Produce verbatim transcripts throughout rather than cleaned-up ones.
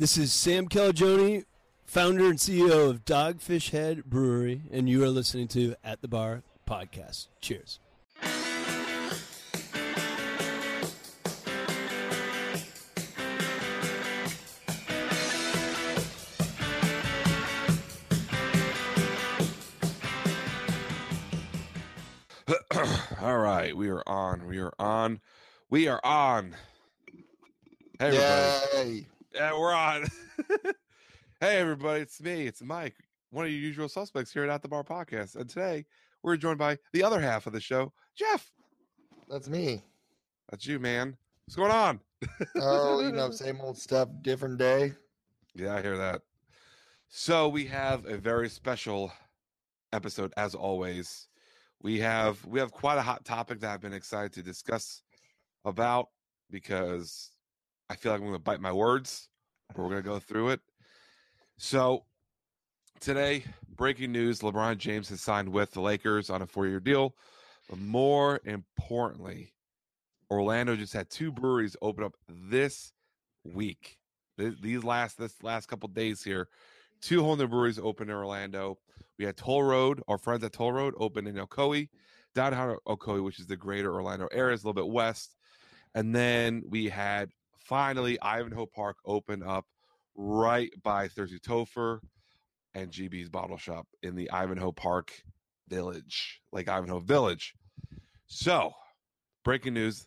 This is Sam Calagione, founder and C E O of Dogfish Head Brewery, and you are listening to At the Bar Podcast. Cheers. All right, we are on. We are on. We are on. Hey, everybody. Yay. Yeah, we're on. Hey, everybody, it's me. It's Mike, one of your usual suspects here at At the Bar Podcast. And today, we're joined by the other half of the show, Jeff. That's me. That's you, man. What's going on? Oh, you know, same old stuff, different day. Yeah, I hear that. So we have a very special episode, as always. We have we have quite a hot topic that I've been excited to discuss about because I feel like I'm going to bite my words, but we're going to go through it. So today, breaking news, LeBron James has signed with the Lakers on a four-year deal. But more importantly, Orlando just had two breweries open up this week. These last this last couple days here, two whole new breweries open in Orlando. We had Toll Road, our friends at Toll Road, open in Ocoee, downtown Ocoee, which is the greater Orlando area, is a little bit west. And then we had finally Ivanhoe Park opened up right by Thirsty Topher and G B's Bottle Shop in the Ivanhoe Park Village, like Ivanhoe Village. So, breaking news.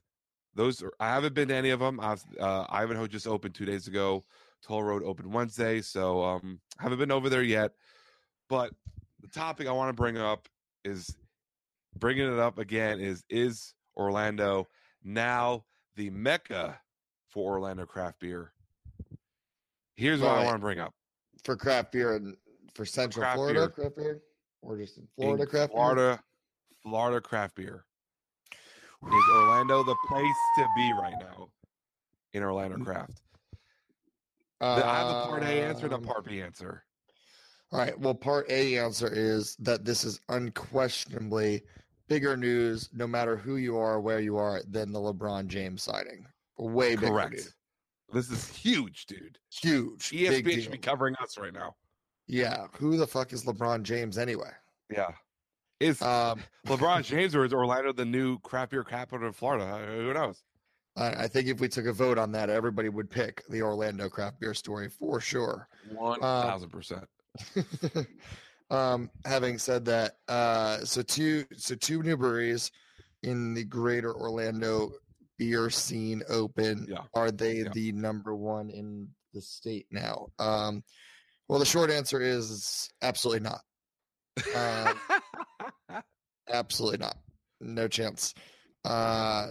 Those are, I haven't been to any of them. I've, uh, Ivanhoe just opened two days ago. Toll Road opened Wednesday, so um, I haven't been over there yet. But the topic I want to bring up is, bringing it up again, is, is Orlando now the mecca for Orlando craft beer? Here's what right. I want to bring up. For craft beer and for Central craft Florida beer. craft beer? Or just in Florida in craft Florida, beer? Florida craft beer. Is Orlando the place to be right now in Orlando craft? Uh, I have the part A answer and the part B answer. All right. Well, part A answer is that this is unquestionably bigger news, no matter who you are, where you are, than the LeBron James signing. Way bigger. Correct. Dude. This is huge, dude. Huge. E S P N should be covering us right now. Yeah. Who the fuck is LeBron James anyway? Yeah. Is um, LeBron James or is Orlando the new craft beer capital of Florida? Who knows? I, I think if we took a vote on that, everybody would pick the Orlando craft beer story for sure. One thousand um, percent. um, having said that, uh, so two so two new breweries in the greater Orlando beer scene open. Yeah. Are they yeah. the number one in the state now? Um, well, the short answer is absolutely not. Um, absolutely not. No chance. Uh,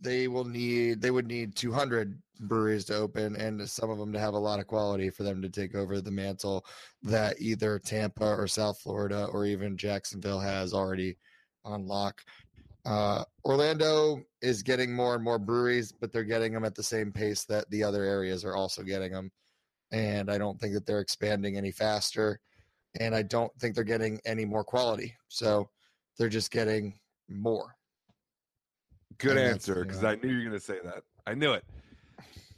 they will need. They would need two hundred breweries to open, and some of them to have a lot of quality for them to take over the mantle that either Tampa or South Florida or even Jacksonville has already on lock. Uh, Orlando is getting more and more breweries, but they're getting them at the same pace that the other areas are also getting them. And I don't think that they're expanding any faster, and I don't think they're getting any more quality. So they're just getting more. Good and answer. Cause know. I knew you were going to say that. I knew it.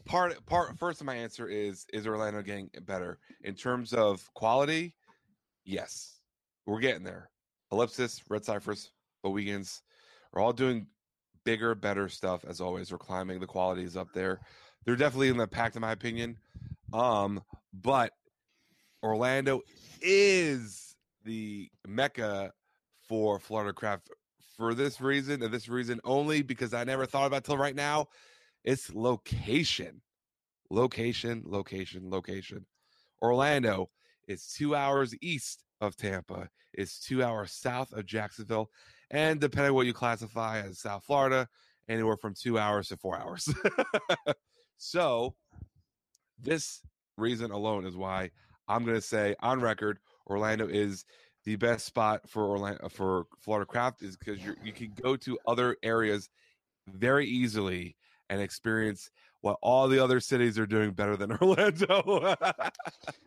Part, part first of my answer is, is Orlando getting better in terms of quality? Yes, we're getting there. Ellipsis, Red Cypress, the Weekends are all doing bigger, better stuff. As always, we're climbing. The quality is up there. They're definitely in the pack, in my opinion. Um, but Orlando is the mecca for Florida craft for this reason, and this reason only, because I never thought about it till right now. It's location, location, location, location. Orlando is two hours east of Tampa. It's two hours south of Jacksonville. And depending on what you classify as South Florida, anywhere from two hours to four hours. So this reason alone is why I'm going to say on record, Orlando is the best spot for Orlando, for Florida craft, is because you you can go to other areas very easily and experience what all the other cities are doing better than Orlando. I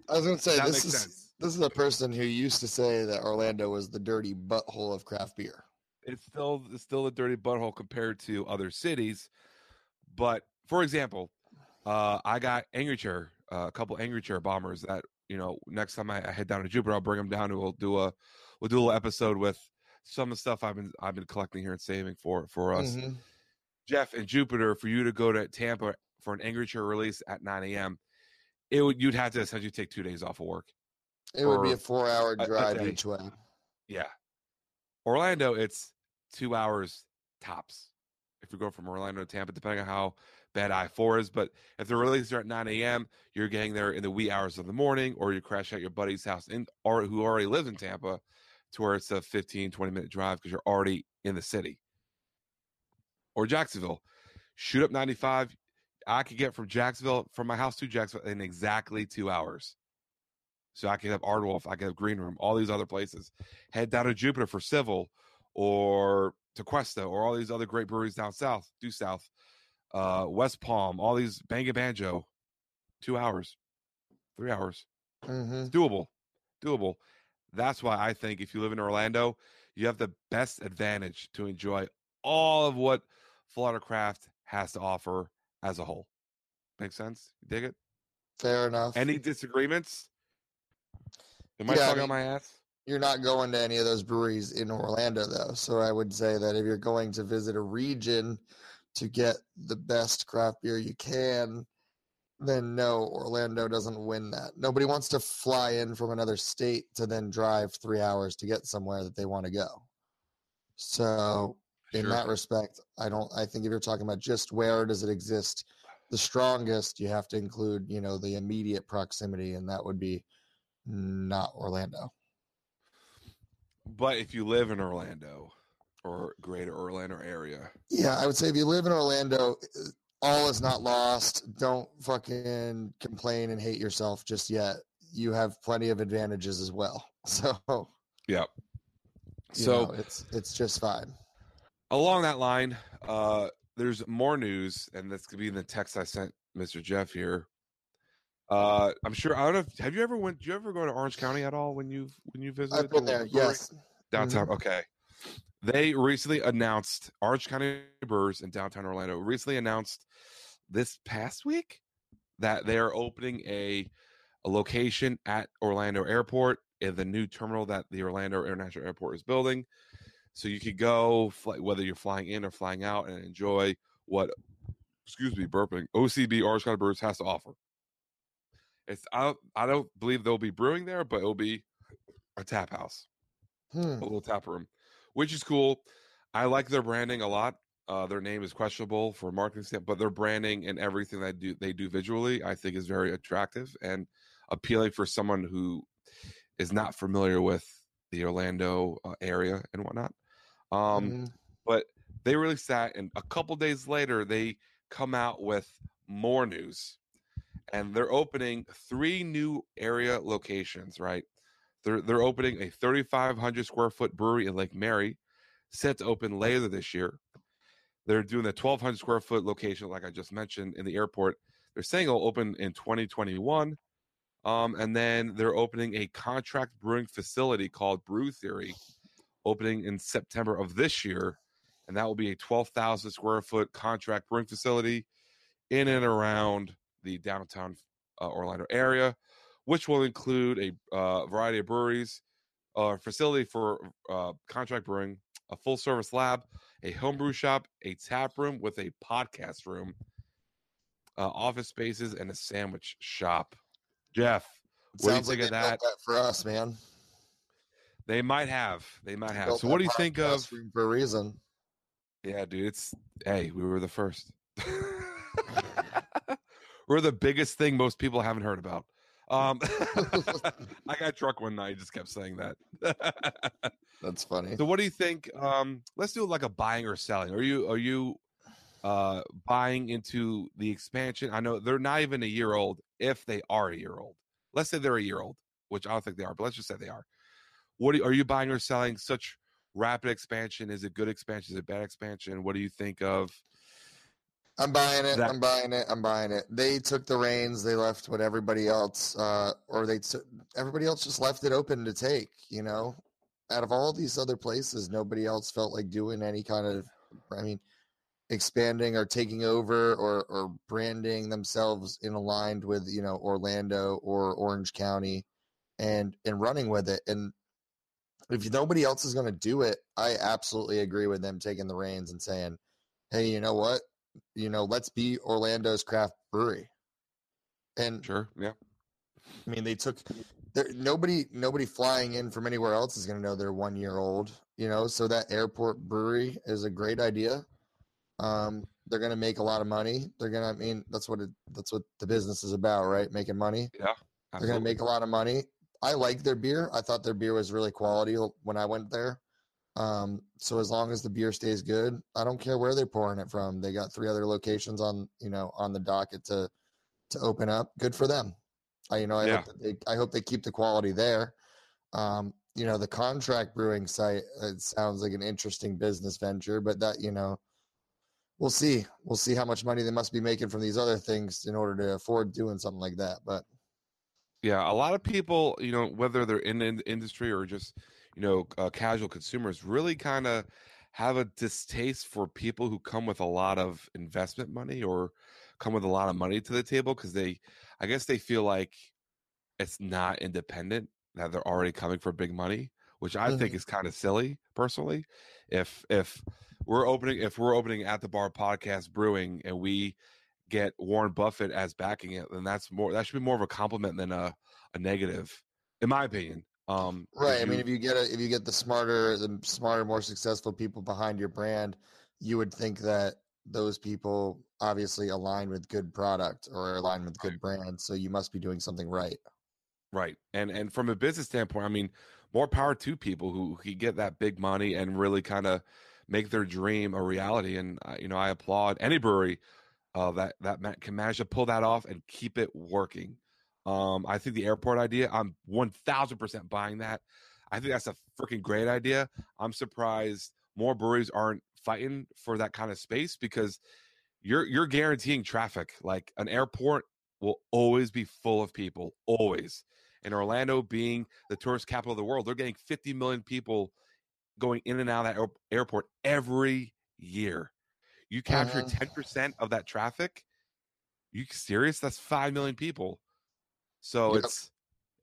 was going to say, that this is sense. This is a person who used to say that Orlando was the dirty butthole of craft beer. It's still it's still a dirty butthole compared to other cities. But for example, uh, I got Angry Chair uh, a couple Angry Chair bombers that, you know, next time I, I head down to Jupiter, I'll bring them down and we'll do a we'll do a little episode with some of the stuff I've been I've been collecting here and saving for for us. Mm-hmm. Jeff and Jupiter, for you to go to Tampa for an Angry Chair release at nine a.m., it would you'd have to essentially take two days off of work. It would be a four-hour drive each way. Yeah. Orlando, it's two hours tops. If you go from Orlando to Tampa, depending on how bad I four is. But if the releases are at nine a.m., you're getting there in the wee hours of the morning, or you crash at your buddy's house in, or who already lives in Tampa, to where it's a fifteen, twenty-minute drive because you're already in the city. Or Jacksonville. Shoot up ninety-five. I could get from Jacksonville, from my house to Jacksonville, in exactly two hours. So I could have Ardwolf, I could have Green Room, all these other places. Head down to Jupiter for Civil or Tequesta or all these other great breweries down south, due south, uh, West Palm, all these Banga Banjo, two hours, three hours. Mm-hmm. It's doable, doable. That's why I think if you live in Orlando, you have the best advantage to enjoy all of what Florida Craft has to offer as a whole. Make sense? You dig it? Fair enough. Any disagreements? Am I yeah, talking I mean, my ass? You're not going to any of those breweries in Orlando, though. So I would say that if you're going to visit a region to get the best craft beer you can, then no, Orlando doesn't win that. Nobody wants to fly in from another state to then drive three hours to get somewhere that they want to go. So in sure. that respect, I don't. I think if you're talking about just where does it exist the strongest, you have to include, you know, the immediate proximity, and that would be not Orlando. But if you live in Orlando or greater Orlando area. Yeah, I would say if you live in Orlando, all is not lost. Don't fucking complain and hate yourself just yet. You have plenty of advantages as well. So, yeah. So know, it's it's just fine. Along that line, uh, there's more news, and that's going to be in the text I sent Mister Jeff here. Uh, I'm sure. I don't know. If, have you ever went? Did you ever go to Orange County at all when you when you visited? I've been there. Yes. Downtown. Mm-hmm. Okay. They recently announced Orange County Brewers in downtown Orlando recently announced this past week that they are opening a a location at Orlando Airport in the new terminal that the Orlando International Airport is building. So you could go fly, whether you're flying in or flying out, and enjoy what excuse me burping O C B Orange County Brewers has to offer. It's, I don't, I don't believe they'll be brewing there, but it'll be a tap house, hmm. a little tap room, which is cool. I like their branding a lot. Uh, their name is questionable for marketing standpoint, but their branding and everything that do they do visually, I think, is very attractive and appealing for someone who is not familiar with the Orlando uh, area and whatnot. Um, mm-hmm. But they released that, and a couple days later, they come out with more news. And they're opening three new area locations, right? They're they're opening a thirty-five hundred square foot brewery in Lake Mary, set to open later this year. They're doing the twelve hundred square foot location, like I just mentioned, in the airport. They're saying it'll open in twenty twenty-one. Um, and then they're opening a contract brewing facility called Brew Theory, opening in September of this year. And that will be a twelve thousand square foot contract brewing facility in and around the downtown uh, Orlando area, which will include a uh, variety of breweries, a uh, facility for uh, contract brewing, a full-service lab, a homebrew shop, a tap room with a podcast room, uh, office spaces, and a sandwich shop. Jeff, what Sounds do you think like of that? that for us, man? They might have. They might have. They so what do you think of? For a reason. Yeah, dude. It's hey, we were the first. We're the biggest thing most people haven't heard about. Um, I got drunk one night. I just kept saying that. That's funny. So what do you think? Um, let's do like a buying or selling. Are you are you uh, buying into the expansion? I know they're not even a year old if they are a year old. Let's say they're a year old, which I don't think they are, but let's just say they are. What do you, are you buying or selling such rapid expansion? Is it good expansion? Is it bad expansion? What do you think of? I'm buying it. I'm buying it. I'm buying it. They took the reins. They left what everybody else, uh, or they t- everybody else just left it open to take. You know, out of all these other places, nobody else felt like doing any kind of. I mean, expanding or taking over or or branding themselves in aligned with, you know, Orlando or Orange County and and running with it. And if nobody else is going to do it, I absolutely agree with them taking the reins and saying, hey, you know what? You know, let's be Orlando's craft brewery. And sure, yeah. I mean, they took there, nobody nobody flying in from anywhere else is going to know they're one year old, you know, so that airport brewery is a great idea. Um, they're going to make a lot of money. They're going to, I mean, that's what it, that's what the business is about, right? Making money. Yeah. Absolutely. They're going to make a lot of money. I like their beer. I thought their beer was really quality when I went there. Um, so as long as the beer stays good, I don't care where they're pouring it from. They got three other locations on, you know, on the docket to, to open up. Good for them. I, you know, I, yeah. hope they, I hope they keep the quality there. Um, you know, the contract brewing site, it sounds like an interesting business venture, but that, you know, we'll see. We'll see how much money they must be making from these other things in order to afford doing something like that. But yeah, a lot of people, you know, whether they're in the industry or just, you know, uh, casual consumers, really kind of have a distaste for people who come with a lot of investment money or come with a lot of money to the table because they, I guess, they feel like it's not independent, that they're already coming for big money, which I mm-hmm. think is kind of silly personally. If if we're opening if we're opening At the Bar Podcast Brewing and we get Warren Buffett as backing it, then that's more that should be more of a compliment than a, a negative, in my opinion. Um, right. You, I mean, if you get a, if you get the smarter the smarter, more successful people behind your brand, you would think that those people obviously align with good product or align with good brand, so you must be doing something right. Right. And and from a business standpoint, I mean, more power to people who can get that big money and really kind of make their dream a reality. And, uh, you know, I applaud any brewery uh, that, that can manage to pull that off and keep it working. Um, I think the airport idea, I'm one thousand percent buying that. I think that's a freaking great idea. I'm surprised more breweries aren't fighting for that kind of space because you're you're guaranteeing traffic. Like an airport will always be full of people, always. And Orlando being the tourist capital of the world, they're getting fifty million people going in and out of that aer- airport every year. You capture uh-huh. ten percent of that traffic. You serious? That's five million people. So yep. it's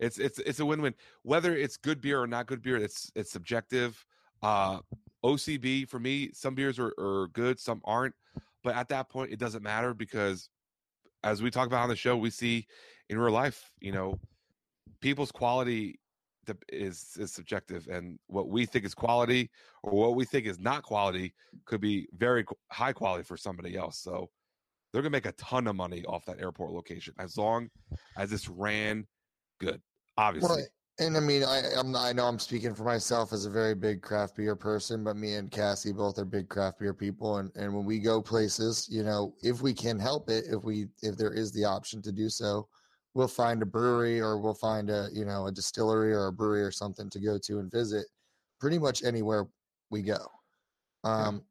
it's it's it's a win-win. Whether it's good beer or not good beer, it's it's subjective. Uh, O C B, for me, some beers are, are good, some aren't. But at that point, it doesn't matter because as we talk about on the show, we see in real life, you know, people's quality is is subjective, and what we think is quality or what we think is not quality could be very high quality for somebody else. So they're gonna make a ton of money off that airport location as long as it's ran good, obviously. Well, and I mean, I I'm, I know I'm speaking for myself as a very big craft beer person, but me and Cassie both are big craft beer people, and and when we go places, you know, if we can help it, if we if there is the option to do so, we'll find a brewery or we'll find a, you know, a distillery or a brewery or something to go to and visit pretty much anywhere we go. Um,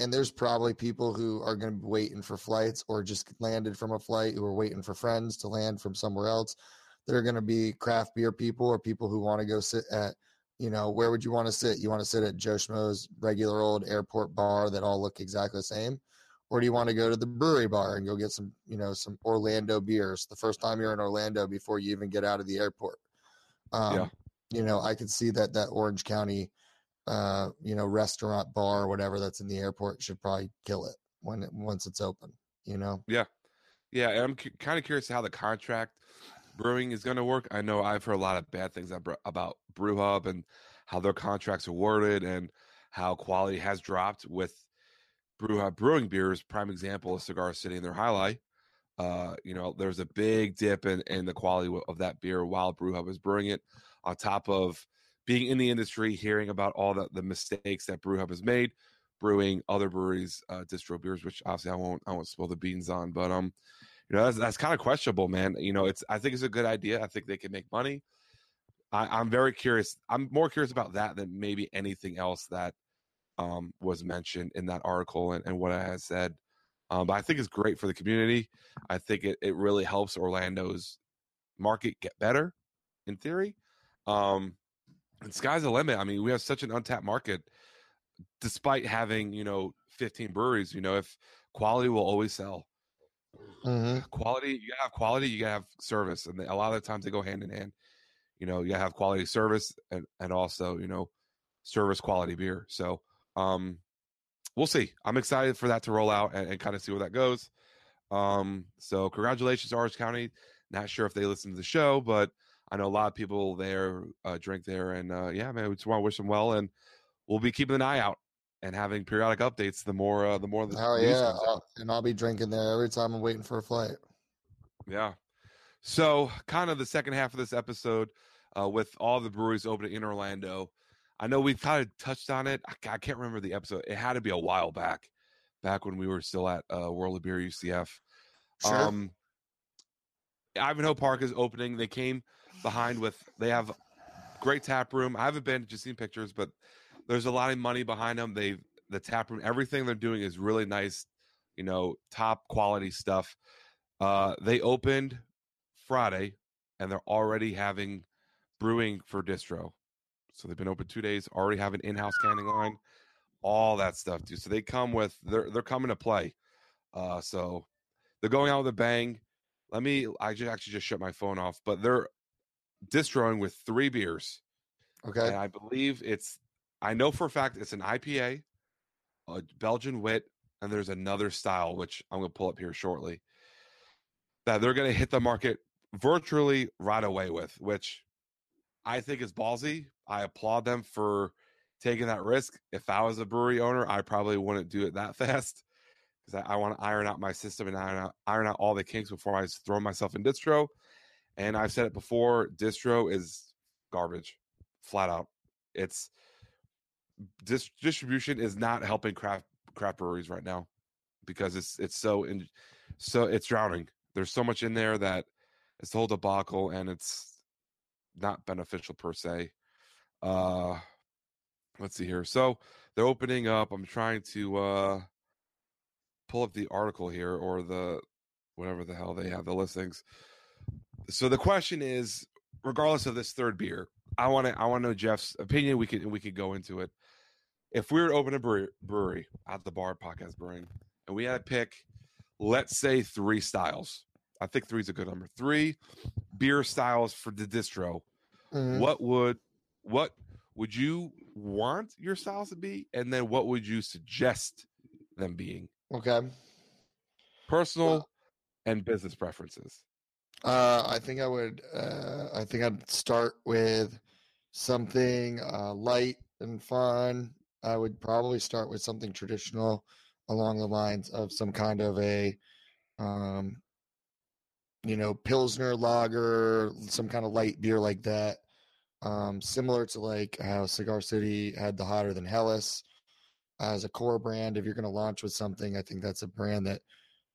and there's probably people who are going to be waiting for flights or just landed from a flight who are waiting for friends to land from somewhere else. There are going to be craft beer people or people who want to go sit at, you know, where would you want to sit? You want to sit at Joe Schmo's regular old airport bar that all look exactly the same? Or do you want to go to the brewery bar and go get some, you know, some Orlando beers the first time you're in Orlando before you even get out of the airport? Um, yeah. You know, I could see that that Orange County, uh, you know, restaurant bar or whatever that's in the airport should probably kill it when it, once it's open, you know? Yeah. Yeah. And I'm cu- kind of curious how the contract brewing is going to work. I know I've heard a lot of bad things about Brew Hub and how their contracts are worded and how quality has dropped with Brew Hub brewing beers. Prime example of Cigar City and their highlight. Uh, you know, there's a big dip in, in the quality of that beer while Brew Hub is brewing it. On top of being in the industry, hearing about all the, the mistakes that Brew Hub has made, brewing other breweries' uh, distro beers, which obviously I won't I won't spill the beans on, but um, you know, that's that's kind of questionable, man. You know, it's I think it's a good idea. I think they can make money. I, I'm very curious. I'm more curious about that than maybe anything else that Um, was mentioned in that article and, and what I had said. Um, but I think it's great for the community. I think it, it really helps Orlando's market get better in theory. Um, and sky's the limit. I mean, we have such an untapped market despite having, you know, fifteen breweries, you know, if quality will always sell. Mm-hmm. Quality, you gotta have quality, you gotta have service, and a lot of the times they go hand in hand. You know, you gotta have quality service and, and also, you know, service quality beer. So um, we'll see. I'm excited for that to roll out and, and kind of see where that goes. Um, so congratulations, Orange County. Not sure if they listen to the show, but I know a lot of people there uh, drink there, and uh, yeah, man, we just want to wish them well, and we'll be keeping an eye out and having periodic updates. The more, uh, the more the oh, news yeah. comes out. And I'll be drinking there every time I'm waiting for a flight. Yeah. So, kind of the second half of this episode, uh, with all the breweries opening in Orlando. I know we've kind of touched on it. I, I can't remember the episode. It had to be a while back, back when we were still at uh, World of Beer U C F. Sure. Um, Ivanhoe Park is opening. They came behind with, they have great tap room. I haven't been, just seen pictures, but there's a lot of money behind them. They the tap room, everything they're doing is really nice, you know, top quality stuff. Uh, they opened Friday, and they're already having brewing for distro. So they've been open two days, already have an in-house canning line, all that stuff, dude. So they come with, they're they're coming to play. Uh, so they're going out with a bang. Let me, I just actually just shut my phone off, but they're distroing with three beers. Okay. And I believe it's, I know for a fact it's an I P A, a Belgian wit, and there's another style, which I'm going to pull up here shortly, that they're going to hit the market virtually right away with, which I think is ballsy. I applaud them for taking that risk. If I was a brewery owner, I probably wouldn't do it that fast, because I, I want to iron out my system and iron out, iron out all the kinks before I throw myself in distro. And I've said it before, distro is garbage, flat out. It's dis- distribution is not helping craft craft breweries right now, because it's it's so in, so it's drowning. There's so much in there that it's the whole debacle, and it's not beneficial per se. Uh, let's see here. So they're opening up. I'm trying to uh, pull up the article here, or the whatever the hell they have, the listings. So the question is, regardless of this third beer, I want to I want to know Jeff's opinion. We can we could go into it. If we were to open a brewery, brewery at the bar podcast brewing, and we had to pick, let's say three styles. I think three is a good number. Three beer styles for the distro. Mm-hmm. What would what would you want your styles to be, and then what would you suggest them being? Okay. Personal well, and business preferences. Uh, I think I would. Uh, I think I'd start with something uh, light and fun. I would probably start with something traditional, along the lines of some kind of a, um, you know, Pilsner lager, some kind of light beer like that. Um, similar to like how Cigar City had the Hotter Than Hellas as a core brand. If you're going to launch with something, I think that's a brand that,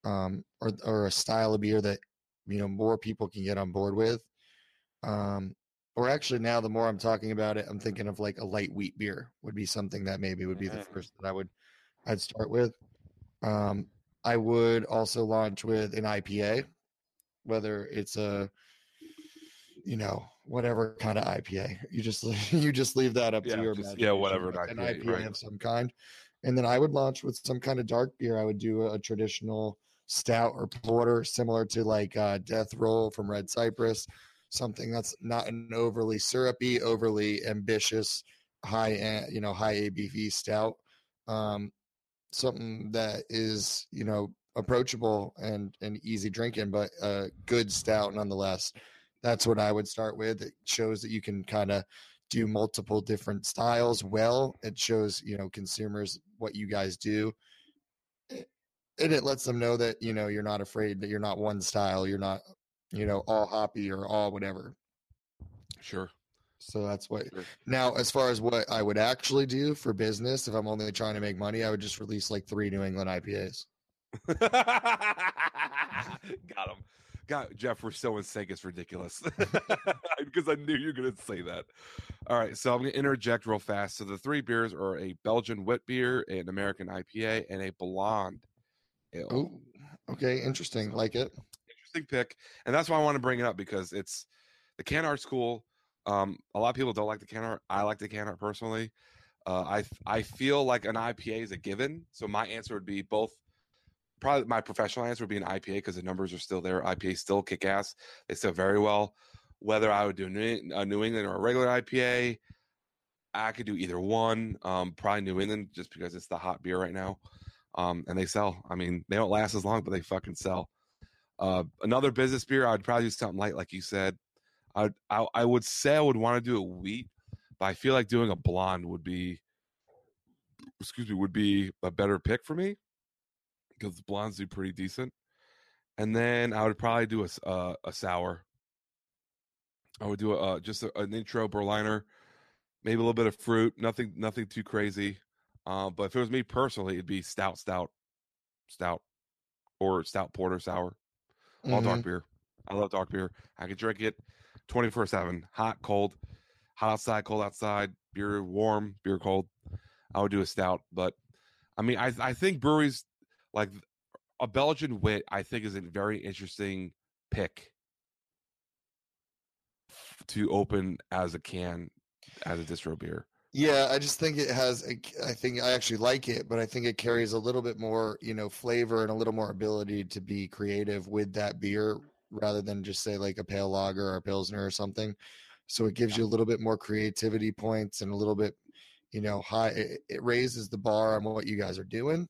um, or or a style of beer that, you know, more people can get on board with. Um, or actually now the more I'm talking about it, I'm thinking of like a light wheat beer would be something that maybe would be the first that I would, I'd start with. Um, I would also launch with an I P A, whether it's a, you know, whatever kind of I P A, you just, you just leave that up yeah, to your just, imagination. Yeah, whatever. An I P A, an I P A right. of some kind. And then I would launch with some kind of dark beer. I would do a traditional stout or porter, similar to like uh Death Roll from Red Cypress, something that's not an overly syrupy, overly ambitious, high, you know, high A B V stout, um, something that is, you know, approachable and, and easy drinking, but a good stout nonetheless. That's what I would start with. It shows that you can kind of do multiple different styles well. It shows, you know, consumers what you guys do. And it lets them know that, you know, you're not afraid, that you're not one style. You're not, you know, all hoppy or all whatever. Sure. So that's what. Sure. Now, as far as what I would actually do for business, if I'm only trying to make money, I would just release like three New England I P As. Got him. God, Jeff, we're so in sync. It's ridiculous. Because I knew you were going to say that. All right. So I'm going to interject real fast. So the three beers are a Belgian wit beer, an American I P A, and a blonde. Oh, okay. Interesting. Like it. Interesting pick. And that's why I want to bring it up, because it's the can art school. Um, a lot of people don't like the can art. I like the can art personally. Uh, I I feel like an I P A is a given. So my answer would be both. Probably my professional answer would be an I P A because the numbers are still there. I P A still kick ass. They still very well. Whether I would do a New England or a regular I P A, I could do either one. Um, probably New England just because it's the hot beer right now. Um, and they sell. I mean, they don't last as long, but they fucking sell. Uh, another business beer, I would probably do something light, like you said. I would, I, I would say I would want to do a wheat, but I feel like doing a blonde would be, excuse me, would be a better pick for me because the blondes do pretty decent. And then I would probably do a a, a sour. I would do a, just a, an intro Berliner, maybe a little bit of fruit, nothing, nothing too crazy. Uh, but if it was me personally, it'd be stout, stout, stout, or stout porter sour. All mm-hmm. dark beer. I love dark beer. I could drink it twenty-four seven, hot, cold, hot outside, cold outside, beer warm, beer cold. I would do a stout. But, I mean, I I think breweries, like a Belgian wit, I think is a very interesting pick to open as a can, as a distro beer. Yeah, I just think it has, a, I think I actually like it, but I think it carries a little bit more, you know, flavor and a little more ability to be creative with that beer rather than just say like a pale lager or a Pilsner or something. So it gives you a little bit more creativity points and a little bit, you know, high, it, it raises the bar on what you guys are doing.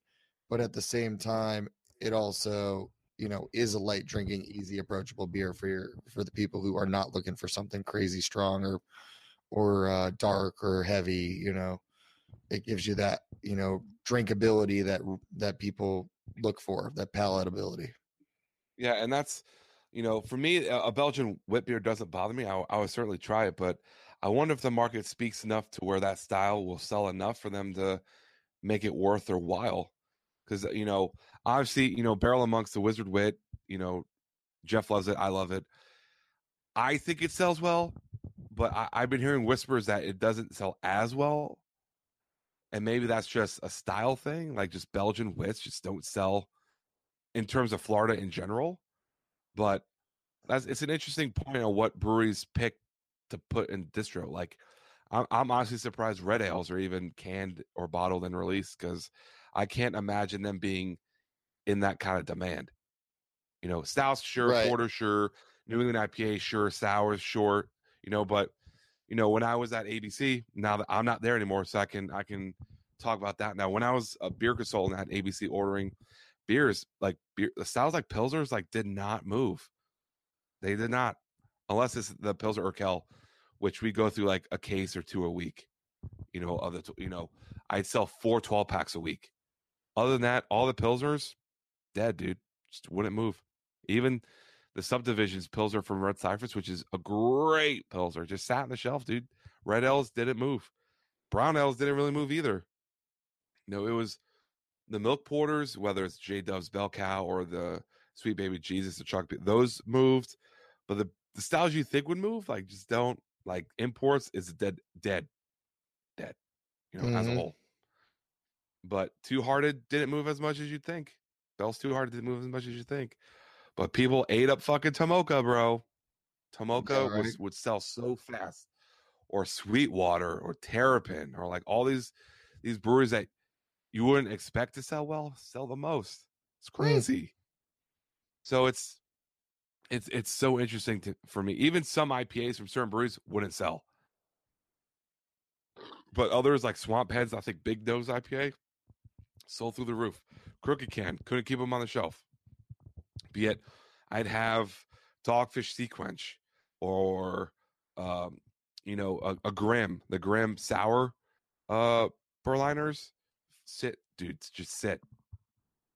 But at the same time, it also, you know, is a light drinking, easy approachable beer for your, for the people who are not looking for something crazy strong or, or uh, dark or heavy, you know, it gives you that, you know, drinkability that that people look for, that palatability. Yeah, and that's, you know, for me, a Belgian wit beer doesn't bother me. I, I would certainly try it, but I wonder if the market speaks enough to where that style will sell enough for them to make it worth their while. Because, you know, obviously, you know, Barrel Amongst the Wizard Wit, you know, Jeff loves it. I love it. I think it sells well. But I, I've been hearing whispers that it doesn't sell as well. And maybe that's just a style thing. Like just Belgian wits just don't sell in terms of Florida in general. But that's, it's an interesting point on what breweries pick to put in distro. Like I'm, I'm honestly surprised red ales are even canned or bottled and released because I can't imagine them being in that kind of demand. You know, stouts, sure, right. Porter, sure, New England I P A, sure, sours, sure. You know, but, you know, when I was at A B C, now that I'm not there anymore, so I can I can talk about that now. When I was a beer consultant at A B C ordering beers, like beer, the styles like Pilsners, like did not move. They did not, unless it's the Pilsner Urquell, which we go through like a case or two a week. You know, other t- you know, I'd sell four twelve packs a week. Other than that, all the Pilsners, dead, dude, just wouldn't move. Even the subdivisions Pilsner from Red Cypress, which is a great Pilsner, just sat on the shelf, dude. Red L's didn't move. Brown L's didn't really move either. You know, it was the milk porters, whether it's J Dove's Bell Cow or the Sweet Baby Jesus, the chocolate, those moved. But the, the styles you think would move, like just don't. Like imports is dead, dead, dead. You know, mm-hmm. as a whole. But Two-Hearted didn't move as much as you'd think. Bell's Two-Hearted didn't move as much as you think. But people ate up fucking Tomoka, bro. Tomoka yeah, right? was, would sell so fast. Or Sweetwater or Terrapin or like all these these breweries that you wouldn't expect to sell well, sell the most. It's crazy. Mm. So it's it's it's so interesting to, for me. Even some I P As from certain breweries wouldn't sell. But others like Swamp Heads, I think Big Nose I P A, sold through the roof. Crooked Can, couldn't keep them on the shelf. Be it, I'd have Dogfish Sequench or, um, you know, a, a Grim, the Grim Sour uh, Berliners. Sit, dude, just sit.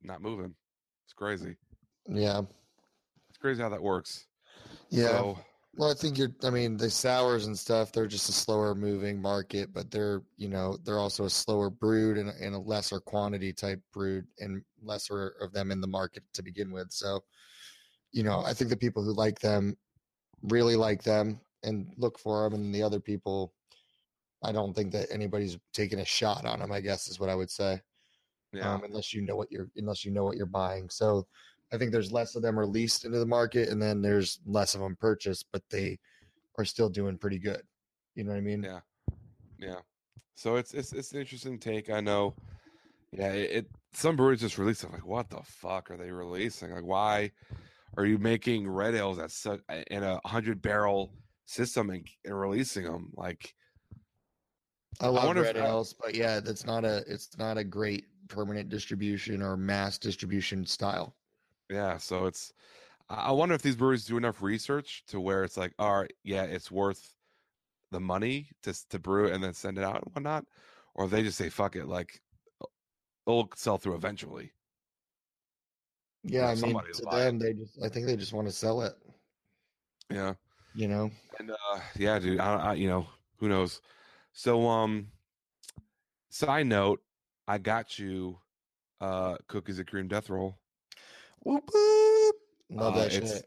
Not moving. It's crazy. Yeah. It's crazy how that works. Yeah. So, well, I think you're, I mean, the sours and stuff, they're just a slower moving market, but they're, you know, they're also a slower brewed and, and a lesser quantity type brewed and lesser of them in the market to begin with. So, you know, I think the people who like them really like them and look for them. And the other people, I don't think that anybody's taking a shot on them, I guess is what I would say. Yeah. Um, unless you know what you're, unless you know what you're buying. So, I think there's less of them released into the market and then there's less of them purchased, but they are still doing pretty good. You know what I mean? Yeah. Yeah. So it's it's it's an interesting take. I know. Yeah, it, it some breweries just release it. Like, what the fuck are they releasing? Like, why are you making red ales at such in a hundred barrel system and, and releasing them? Like, I love I red ales, I, but yeah, that's not a it's not a great permanent distribution or mass distribution style. Yeah, so it's. I wonder if these breweries do enough research to where it's like, all right, yeah, it's worth the money to to brew and then send it out and whatnot, or they just say fuck it, like it'll sell through eventually. Yeah, you know, I mean, to them, they just I think they just want to sell it. Yeah, you know, and uh, yeah, dude, I, I you know who knows. So um, side note, I got you uh cookies and cream death roll. Whoop, whoop. Love that uh, shit.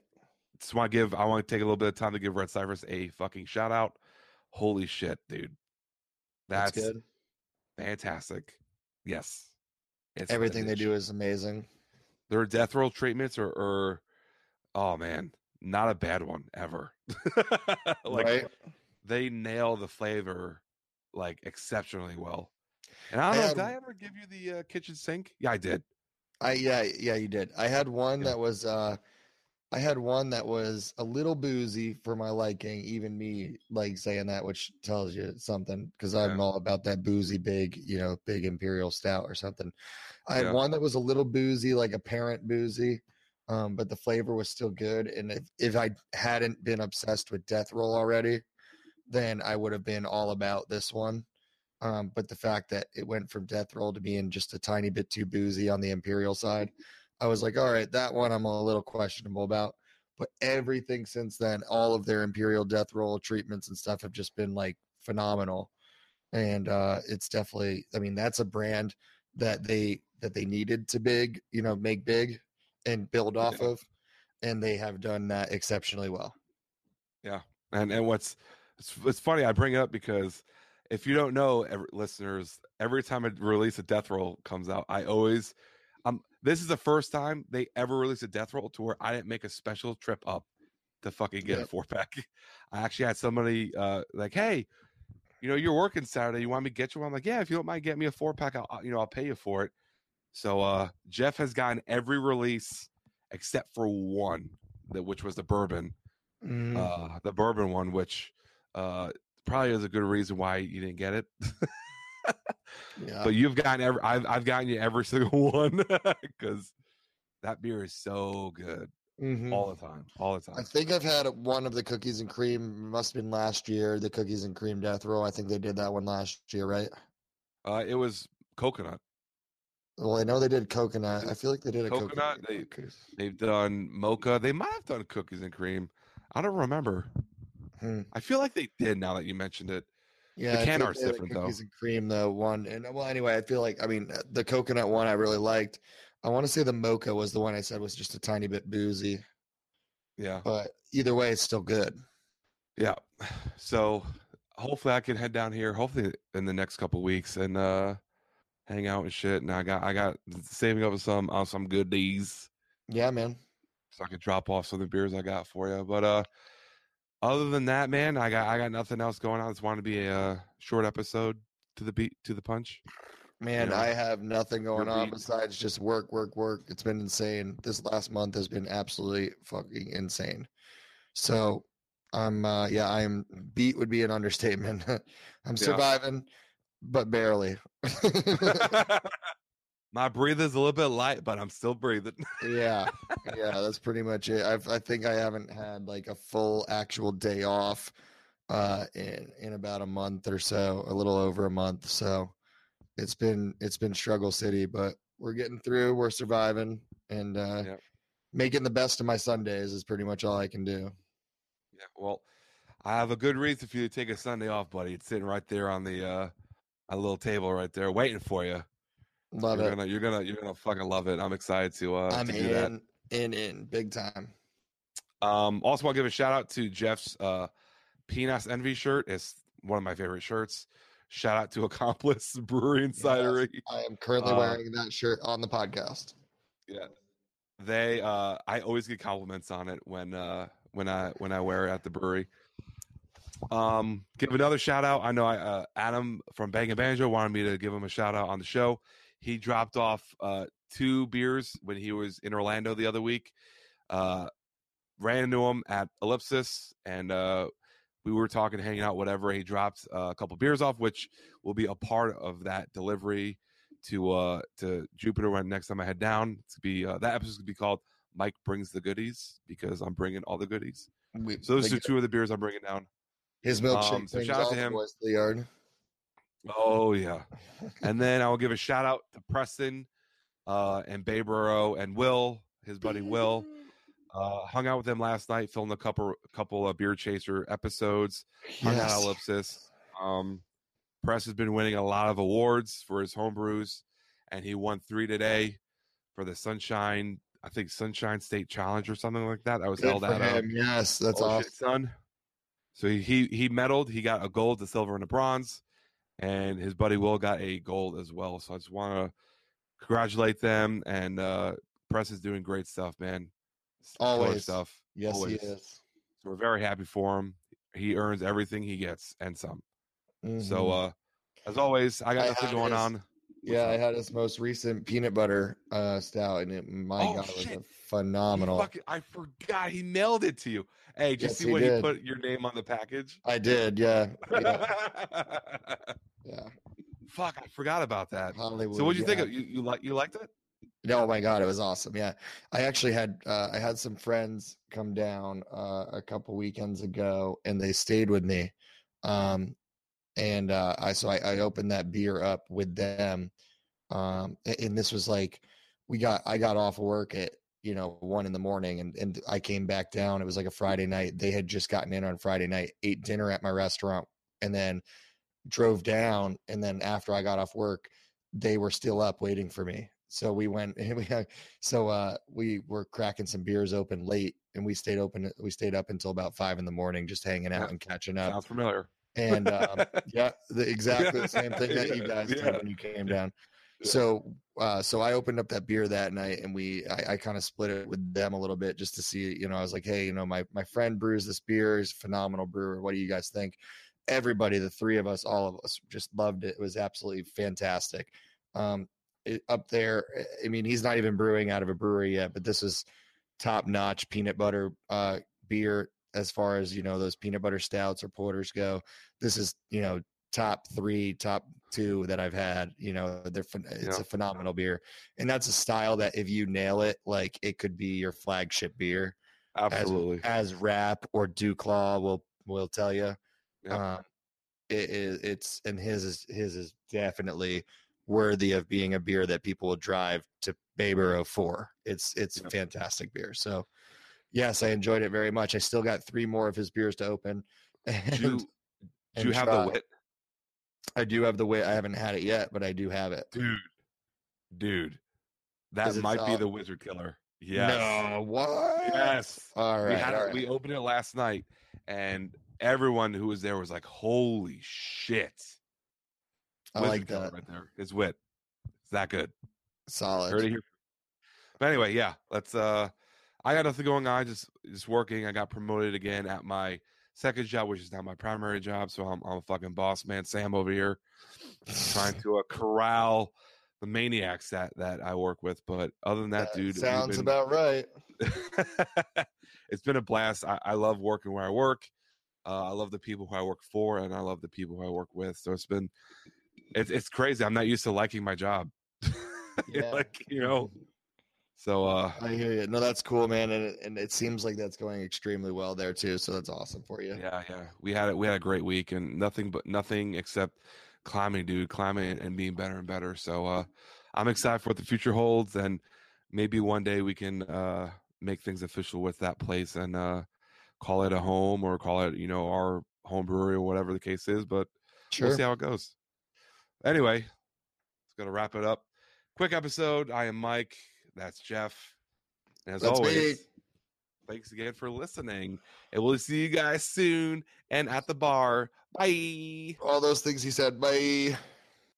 Just want to give. I want to take a little bit of time to give Red Cypress a fucking shout out. Holy shit, dude! That's, That's good. Fantastic. Yes, it's everything vintage. They do is amazing. Their death roll treatments are, are oh man, not a bad one ever. Like right? They nail the flavor like exceptionally well. And I don't I know. Had... Did I ever give you the uh, kitchen sink? Yeah, I did. I yeah yeah you did. I had one yeah. that was uh, I had one that was a little boozy for my liking. Even me like saying that, which tells you something, because yeah. I'm all about that boozy big, you know, big imperial stout or something. I yeah. had one that was a little boozy, like apparent boozy, um, but the flavor was still good. And if if I hadn't been obsessed with Death Roll already, then I would have been all about this one. Um, but the fact that it went from Death Roll to being just a tiny bit too boozy on the imperial side, I was like, all right, that one I'm a little questionable about. But everything since then, all of their imperial Death Roll treatments and stuff have just been like phenomenal. And uh, it's definitely, I mean, that's a brand that they that they needed to big, you know, make big and build off yeah. of, and they have done that exceptionally well. Yeah, and and what's it's, it's funny I bring it up because. If you don't know, every, listeners, every time I release a death roll comes out, I always, um, this is the first time they ever released a death roll to where I didn't make a special trip up to fucking get yep. a four pack. I actually had somebody uh, like, hey, you know, you're working Saturday. You want me to get you one? I'm like, yeah, if you don't mind, get me a four pack. I'll, you know, I'll pay you for it. So uh, Jeff has gotten every release except for one, that which was the bourbon, mm. uh, the bourbon one, which, uh, probably is a good reason why you didn't get it. yeah. But you've gotten every I've I've gotten you every single one because that beer is so good mm-hmm. all the time. All the time. I think I've had one of the cookies and cream, must have been last year, the cookies and cream death roll. I think they did that one last year, right? Uh it was coconut. Well, I know they did coconut. I feel like they did a coconut. coconut. They, they've done mocha. They might have done cookies and cream. I don't remember. Hmm. I feel like they did. Now that you mentioned it, yeah, the can art's different though. Cookies and cream, the one, and well, anyway, I feel like I mean the coconut one I really liked. I want to say the mocha was the one I said was just a tiny bit boozy. Yeah, but either way, it's still good. Yeah, so hopefully I can head down here. Hopefully in the next couple of weeks and uh, hang out and shit. And I got I got saving up some uh, some goodies. Yeah, man. So I can drop off some of the beers I got for you, but uh. Other than that, man, I got I got nothing else going on. I just wanted to be a short episode to the beat to the punch. Man, you know, I have nothing going on besides just work, work, work. It's been insane. This last month has been absolutely fucking insane. So I'm um, uh, yeah, I'm beat would be an understatement. I'm surviving, yeah. but barely. My breathing's a little bit light, but I'm still breathing. yeah. Yeah, that's pretty much it. I've, I think I haven't had like a full actual day off uh, in in about a month or so, a little over a month. So it's been it's been struggle city, but we're getting through. We're surviving and uh, yeah. making the best of my Sundays is pretty much all I can do. Yeah, well, I have a good reason for you to take a Sunday off, buddy. It's sitting right there on the uh, a little table right there waiting for you. Love you're it. Gonna, you're gonna, you're gonna fucking love it. I'm excited to. Uh, I'm to do in, that. in, in, big time. Um, also, I'll give a shout out to Jeff's uh, Penis Envy shirt. It's one of my favorite shirts. Shout out to Accomplice Brewery and Cidery. Yes, I am currently uh, wearing that shirt on the podcast. Yeah, they. Uh, I always get compliments on it when uh, when I when I wear it at the brewery. Um, give another shout out. I know I, uh, Adam from Bang and Banjo wanted me to give him a shout out on the show. He dropped off uh, two beers when he was in Orlando the other week. Uh, ran into him at Ellipsis, and uh, we were talking, hanging out, whatever. He dropped uh, a couple beers off, which will be a part of that delivery to uh, to Jupiter when next time I head down. To be uh, that episode's gonna be called Mike Brings the Goodies, because I'm bringing all the goodies. We, so those are two of the beers I'm bringing down. His milkshake. Um, so shout out to him. The yard. Oh yeah, and then I will give a shout out to Preston uh, and Bayboro and Will, his buddy Will. Uh, hung out with them last night, filmed a couple couple of Beer Chaser episodes. Yes. Hung out at Ellipsis. Um, Press has been winning a lot of awards for his homebrews, and he won three today for the Sunshine. I think Sunshine State Challenge or something like that. I was held out of. Yes, that's awesome. Son. So he, he he medaled. He got a gold, a silver, and a bronze, and his buddy Will got a gold as well. So I just want to congratulate them. And uh, Press is doing great stuff, man. Always stuff. Yes, always. He is. So we're very happy for him. He earns everything he gets and some. Mm-hmm. So uh, as always, I got I nothing going his, on. What's yeah, on? I had his most recent peanut butter uh, stout, and it, my oh, God, shit. It was phenomenal. Fucking, I forgot he mailed it to you. Hey, did yes, you see he what did. He put your name on the package? I did, yeah. Yeah. Yeah. Fuck, I forgot about that. Hollywood, so what did you yeah. think of you? You like you liked it? No, oh my God, it was awesome. Yeah, I actually had uh, I had some friends come down uh, a couple weekends ago, and they stayed with me. Um, and uh, I so I, I opened that beer up with them. Um, and this was like we got I got off work at you know one in the morning, and, and I came back down. It was like a Friday night. They had just gotten in on Friday night, ate dinner at my restaurant, and then drove down. And then after I got off work, they were still up waiting for me. So we went and we had, so uh, we were cracking some beers open late, and we stayed open. We stayed up until about five in the morning, just hanging out yeah. and catching up. Sounds familiar. And um, yeah, the, exactly the same thing that yeah. you guys yeah. did when you came down. Yeah. So, uh, so I opened up that beer that night, and we, I, I kind of split it with them a little bit just to see, you know, I was like, hey, you know, my, my friend brews this beer, he's a phenomenal brewer. What do you guys think? Everybody, the three of us, all of us just loved it. It was absolutely fantastic. Um, It, up there, I mean, he's not even brewing out of a brewery yet, but this is top-notch peanut butter uh, beer as far as, you know, those peanut butter stouts or porters go. This is, you know, top three, top two that I've had. You know, they're it's yeah. a phenomenal beer. And that's a style that if you nail it, like it could be your flagship beer. Absolutely. As, as Rap or Dew Claw will will tell you. Yeah. Uh, it, it, it's and his is his is definitely worthy of being a beer that people will drive to Bayboro for. It's it's yep. a fantastic beer. So yes, I enjoyed it very much. I still got three more of his beers to open. And, do you, do you have the wit? I do have the wit. I haven't had it yet, but I do have it. Dude, dude, that might all, be the wizard killer. Yes. No, what? Yes. All right. We, had all right. It, we opened it last night, and everyone who was there was like, holy shit. I like that right there. It's wit. It's that good. Solid. Heard it here. But anyway, yeah, let's uh I got nothing going on, just just working. I got promoted again at my second job, which is now my primary job. So I'm I'm a fucking boss man, Sam over here. Trying to uh, corral the maniacs that, that I work with. But other than that, that dude sounds been, about right. It's been a blast. I, I love working where I work. Uh, I love the people who I work for, and I love the people who I work with. So it's been It's it's crazy. I'm not used to liking my job. Yeah. Like, you know. So uh I hear you. No, that's cool, man. And it, and it seems like that's going extremely well there too. So that's awesome for you. Yeah, yeah. We had it. We had a great week, and nothing but nothing except climbing, dude, climbing and being better and better. So uh I'm excited for what the future holds, and maybe one day we can uh make things official with that place and uh call it a home, or call it, you know, our home brewery, or whatever the case is. But sure. We'll see how it goes. Anyway, it's going to wrap it up. Quick episode. I am Mike. That's Jeff. And as Let's always, meet. Thanks again for listening. And we'll see you guys soon and at the bar. Bye. All those things he said. Bye.